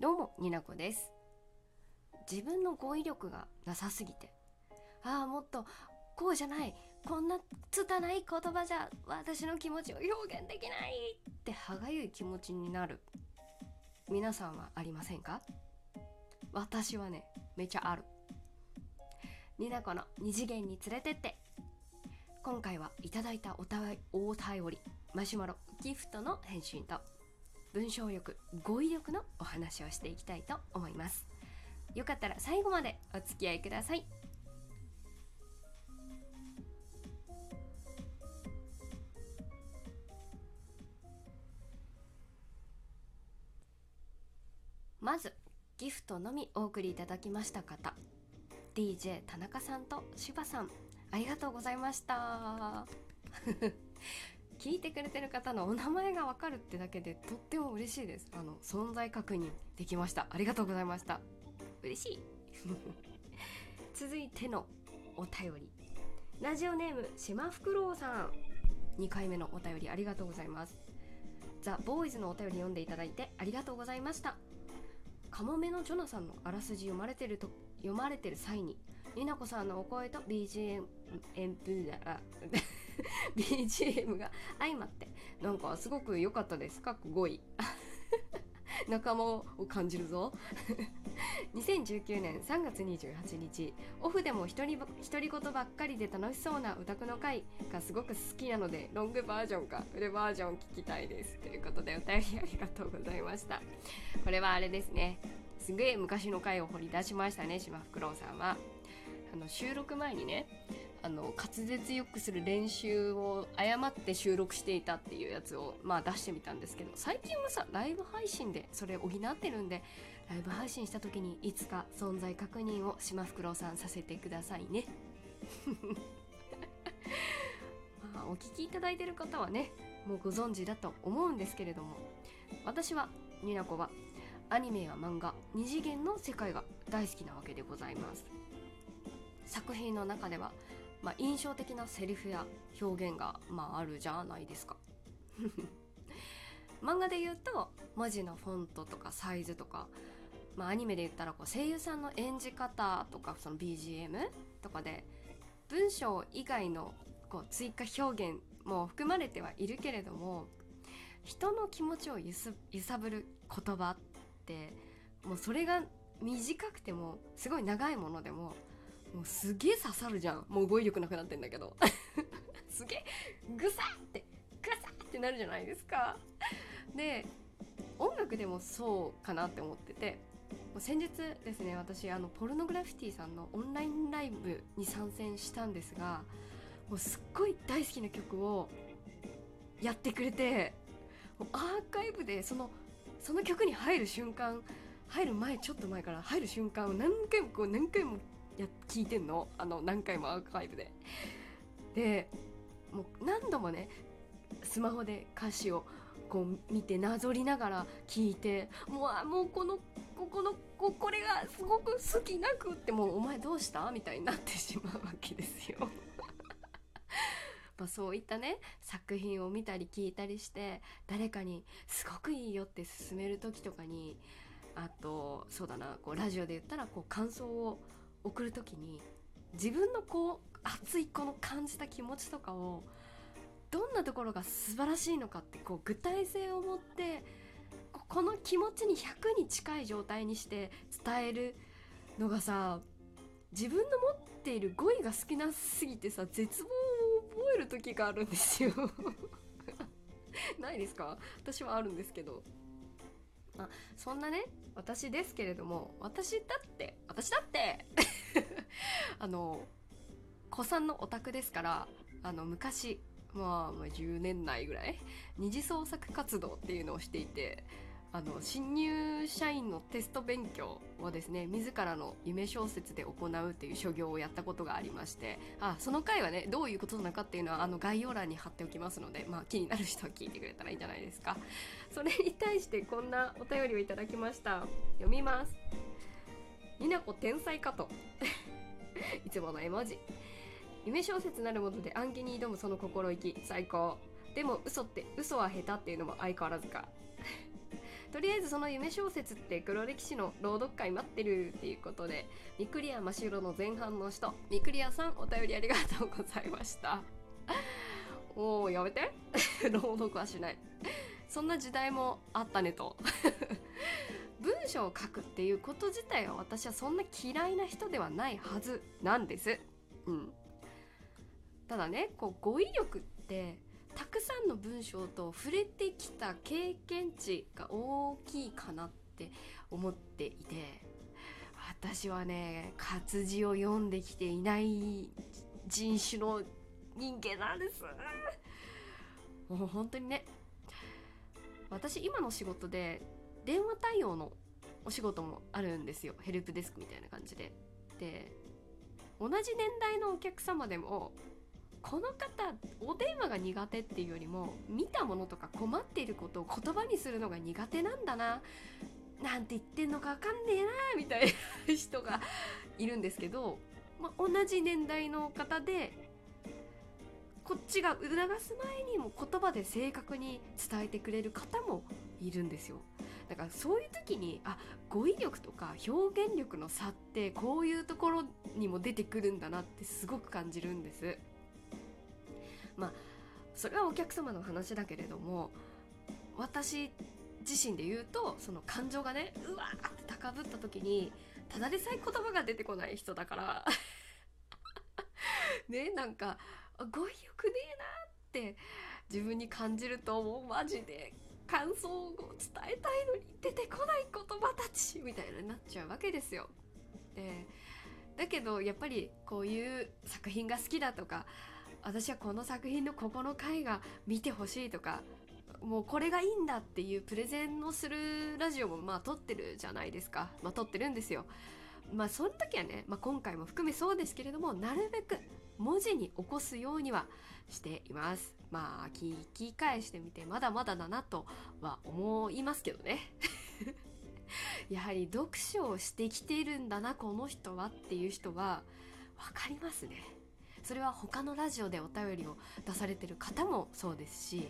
どうも、になこです。自分の語彙力がなさすぎて、もっとこうじゃない、こんな拙い言葉じゃ私の気持ちを表現できないって歯がゆい気持ちになる、皆さんはありませんか？私はね、めちゃある。になこの二次元に連れてって、今回はいただいたお便り、マシュマロギフトの返信と文章力、語彙力のお話をしていきたいと思います。よかったら最後までお付き合いください。まずギフトのみお送りいただきました方、 DJ 田中さんと柴さん、ありがとうございました聞いてくれてる方のお名前がわかるってだけでとっても嬉しいです。存在確認できました。ありがとうございました。嬉しい続いてのお便り、ラジオネームしまふくろうさん、2回目のお便りありがとうございます。ザ・ボーイズのお便り読んでいただいてありがとうございました。カモメのジョナさんのあらすじ読まれてる際に、になこさんのお声と BGM が相まって、なんかすごく良かったです。かっこ5位仲間を感じるぞ2019年3月28日オフでも独り言ばっかりで楽しそうなオタクの会がすごく好きなので、ロングバージョンかフルバージョン聞きたいです、ということでお便りありがとうございました。これはあれですね、すげえ昔の回を掘り出しましたね。しまふくろうさんは収録前にね、滑舌よくする練習を誤って収録していたっていうやつを、出してみたんですけど、最近はライブ配信でそれ補ってるんで、ライブ配信した時にいつか存在確認をしまふくろうさんさせてくださいねお聞きいただいてる方はね、もうご存知だと思うんですけれども、私はになこはアニメや漫画、二次元の世界が大好きなわけでございます。作品の中では印象的なセリフや表現が、あるじゃないですか漫画で言うと文字のフォントとかサイズとか、アニメで言ったら声優さんの演じ方とか、その BGM とかで文章以外の追加表現も含まれてはいるけれども、人の気持ちを揺さぶる言葉って、もうそれが短くてもすごい長いものでも、もうすげえ刺さるじゃん。もう語彙力なくなってんだけどすげえグサってなるじゃないですか。で、音楽でもそうかなって思ってて、先日ですね、私ポルノグラフィティさんのオンラインライブに参戦したんですが、もうすっごい大好きな曲をやってくれて、もうアーカイブでその曲に入る瞬間、ちょっと前から入る瞬間を何回も聞いてんの、何回もアーカイブで。でもう何度もね、スマホで歌詞を見てなぞりながら聞いて、もうこれがすごく好きなくって、もうお前どうしたみたいになってしまうわけですよそういったね、作品を見たり聞いたりして、誰かにすごくいいよって勧める時とかに、あとそうだな、ラジオで言ったら感想を送るときに、自分の熱い感じた気持ちとかを、どんなところが素晴らしいのかって具体性を持って、この気持ちに100に近い状態にして伝えるのがさ、自分の持っている語彙が少なすぎてさ、絶望を覚える時があるんですよないですか？私はあるんですけど、そんなね、私ですけれども、私だって子さんのオタクですから、昔、10年内ぐらい二次創作活動っていうのをしていて、新入社員のテスト勉強をですね、自らの夢小説で行うっていう所業をやったことがありまして、その回はね、どういうことなのかっていうのは概要欄に貼っておきますので、気になる人は聞いてくれたらいいんじゃないですか。それに対してこんなお便りをいただきました。読みます。になこ天才かといつもの絵文字。夢小説なるもので暗記に挑むその心意気最高。でも嘘は下手っていうのも相変わらずかとりあえずその夢小説って黒歴史の朗読会待ってるっていうことで、みくりやましろの前半の人、みくりやさんお便りありがとうございましたおーやめて朗読はしない。そんな時代もあったねと文章を書くっていうこと自体は私はそんな嫌いな人ではないはずなんです、うん、ただね、こう語彙力ってたくさんの文章と触れてきた経験値が大きいかなって思っていて、私はね活字を読んできていない人種の人間なんです。もう本当にね、私今の仕事で電話対応のお仕事もあるんですよ。ヘルプデスクみたいな感じで。で、同じ年代のお客様でもこの方お電話が苦手っていうよりも、見たものとか困っていることを言葉にするのが苦手なんだな、なんて言ってんのか分かんねえなみたいな人がいるんですけど、まあ、同じ年代の方でこっちが促す前にも言葉で正確に伝えてくれる方もいるんですよ。だからそういう時に、あ、語彙力とか表現力の差ってこういうところにも出てくるんだなってすごく感じるんです。まあ、それはお客様の話だけれども、私自身で言うと、その感情がね、うわーって高ぶった時にただでさえ言葉が出てこない人だからね、なんか語彙力ねえなって自分に感じると、もうマジで感想を伝えたいのに出てこない言葉たちみたいになっちゃうわけですよ。でだけどやっぱりこういう作品が好きだとか、私はこの作品のここの回が見てほしいとか、もうこれがいいんだっていうプレゼンをするラジオもまあ撮ってるじゃないですか。まあ撮ってるんですよ。まあその時はね、まあ、今回も含めそうですけれども、なるべく文字に起こすようにはしています。まあ聞き返してみてまだまだだなとは思いますけどねやはり読書をしてきているんだなこの人はっていう人は分かりますね。それは他のラジオでお便りを出されてる方もそうですし、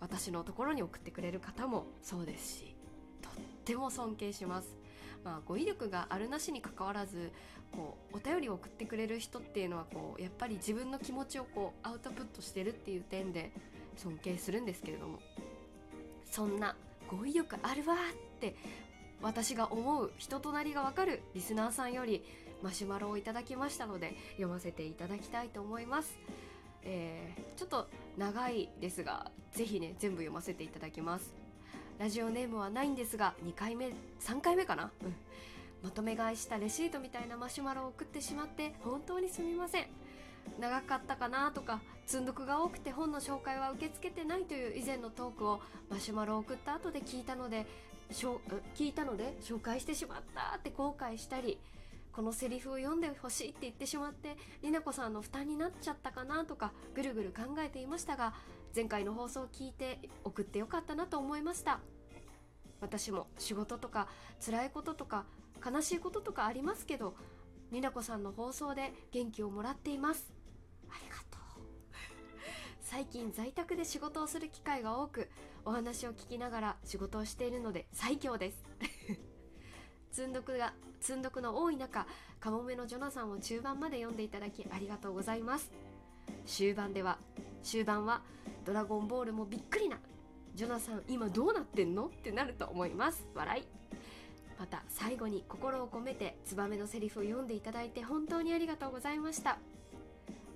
私のところに送ってくれる方もそうですし、とっても尊敬します。まあ、語彙力があるなしにかかわらず、こうお便りを送ってくれる人っていうのは、こうやっぱり自分の気持ちをこうアウトプットしてるっていう点で尊敬するんですけれども、そんな語彙力あるわって私が思う人となりがわかるリスナーさんよりマシュマロをいただきましたので、読ませていただきたいと思います、ちょっと長いですが、ぜひね全部読ませていただきます。ラジオネームはないんですが、2回目3回目かな、うん、まとめ買いしたレシートみたいなマシュマロを送ってしまって本当にすみません。長かったかなとか、積読が多くて本の紹介は受け付けてないという以前のトークをマシュマロを送った後で聞いたので紹介してしまったって後悔したり、このセリフを読んでほしいって言ってしまってりなこさんの負担になっちゃったかなとかぐるぐる考えていましたが、前回の放送を聞いて送ってよかったなと思いました。私も仕事とか辛いこととか悲しいこととかありますけど、りなこさんの放送で元気をもらっています。ありがとう最近在宅で仕事をする機会が多く、お話を聞きながら仕事をしているので最強です積読の多い中、かもめのジョナサンを中盤まで読んでいただきありがとうございます。終盤はドラゴンボールもびっくりなジョナサン今どうなってんのってなると思います。笑い。また最後に心を込めてツバメのセリフを読んでいただいて本当にありがとうございました。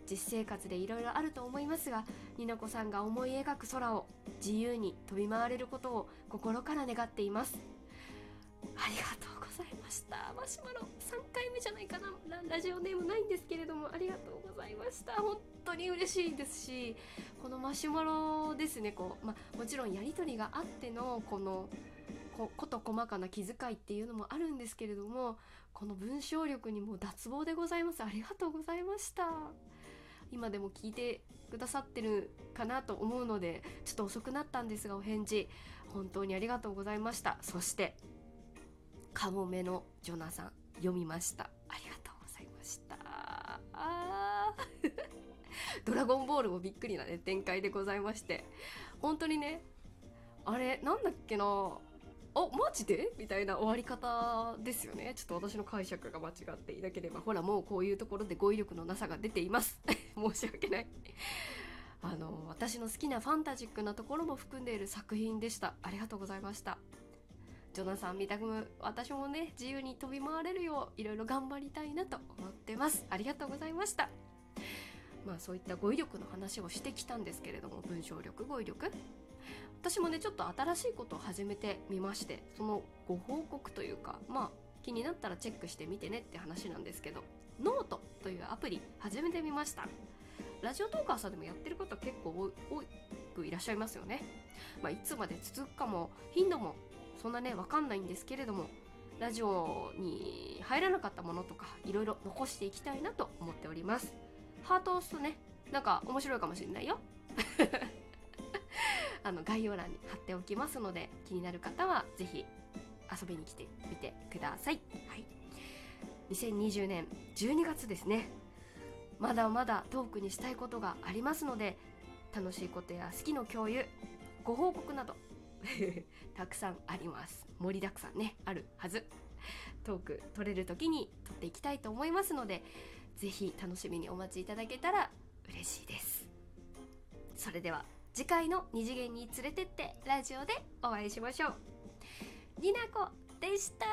実生活でいろいろあると思いますが、りなこさんが思い描く空を自由に飛び回れることを心から願っています。ありがとうございました。マシュマロ3回目じゃないかな。ラジオネームないんですけれども、ありがとうございました。本当に嬉しいですし、このマシュマロですね、こう、まあ、もちろんやり取りがあってのこのこと細かな気遣いっていうのもあるんですけれども、この文章力にも脱帽でございます。ありがとうございました。今でも聞いてくださってるかなと思うので、ちょっと遅くなったんですがお返事本当にありがとうございました。そしてカモメのジョナサン読みました。ありがとうございました。ドラゴンボールもびっくりな、ね、展開でございまして、本当にね、あれなんだっけな、おマジでみたいな終わり方ですよね。ちょっと私の解釈が間違っていなければ。ほらもうこういうところで語彙力のなさが出ています申し訳ない私の好きなファンタジックなところも含んでいる作品でした。ありがとうございました。ジョナサン・ミタグム、私もね自由に飛び回れるよういろいろ頑張りたいなと思ってます。ありがとうございました。まあそういった語彙力の話をしてきたんですけれども、文章力、語彙力、私もねちょっと新しいことを始めてみまして、そのご報告というか、まあ気になったらチェックしてみてねって話なんですけど、ノートというアプリ始めてみました。ラジオトーカーさんでもやってる方結構多くいらっしゃいますよね。まあいつまで続くかも頻度もそんなね分かんないんですけれども、ラジオに入らなかったものとかいろいろ残していきたいなと思っております。ハートを押すとねなんか面白いかもしれないよ概要欄に貼っておきますので、気になる方はぜひ遊びに来てみてください。はい、2020年12月ですね。まだまだトークにしたいことがありますので、楽しいことや好きの共有、ご報告などたくさんあります。盛りだくさんねあるはず。トーク取れる時に取っていきたいと思いますので、ぜひ楽しみにお待ちいただけたら嬉しいです。それでは次回の二次元に連れてってラジオでお会いしましょう。りなこでした。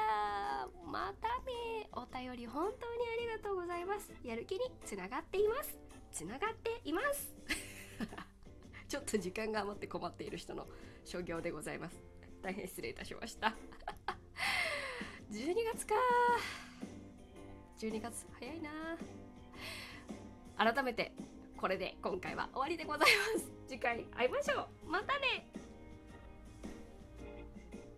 またね。お便り本当にありがとうございます。やる気につながっています。つながっていますちょっと時間が余って困っている人の所業でございます。大変失礼いたしました12月か、12月早いな。改めてこれで今回は終わりでございます。次回会いましょう。またね。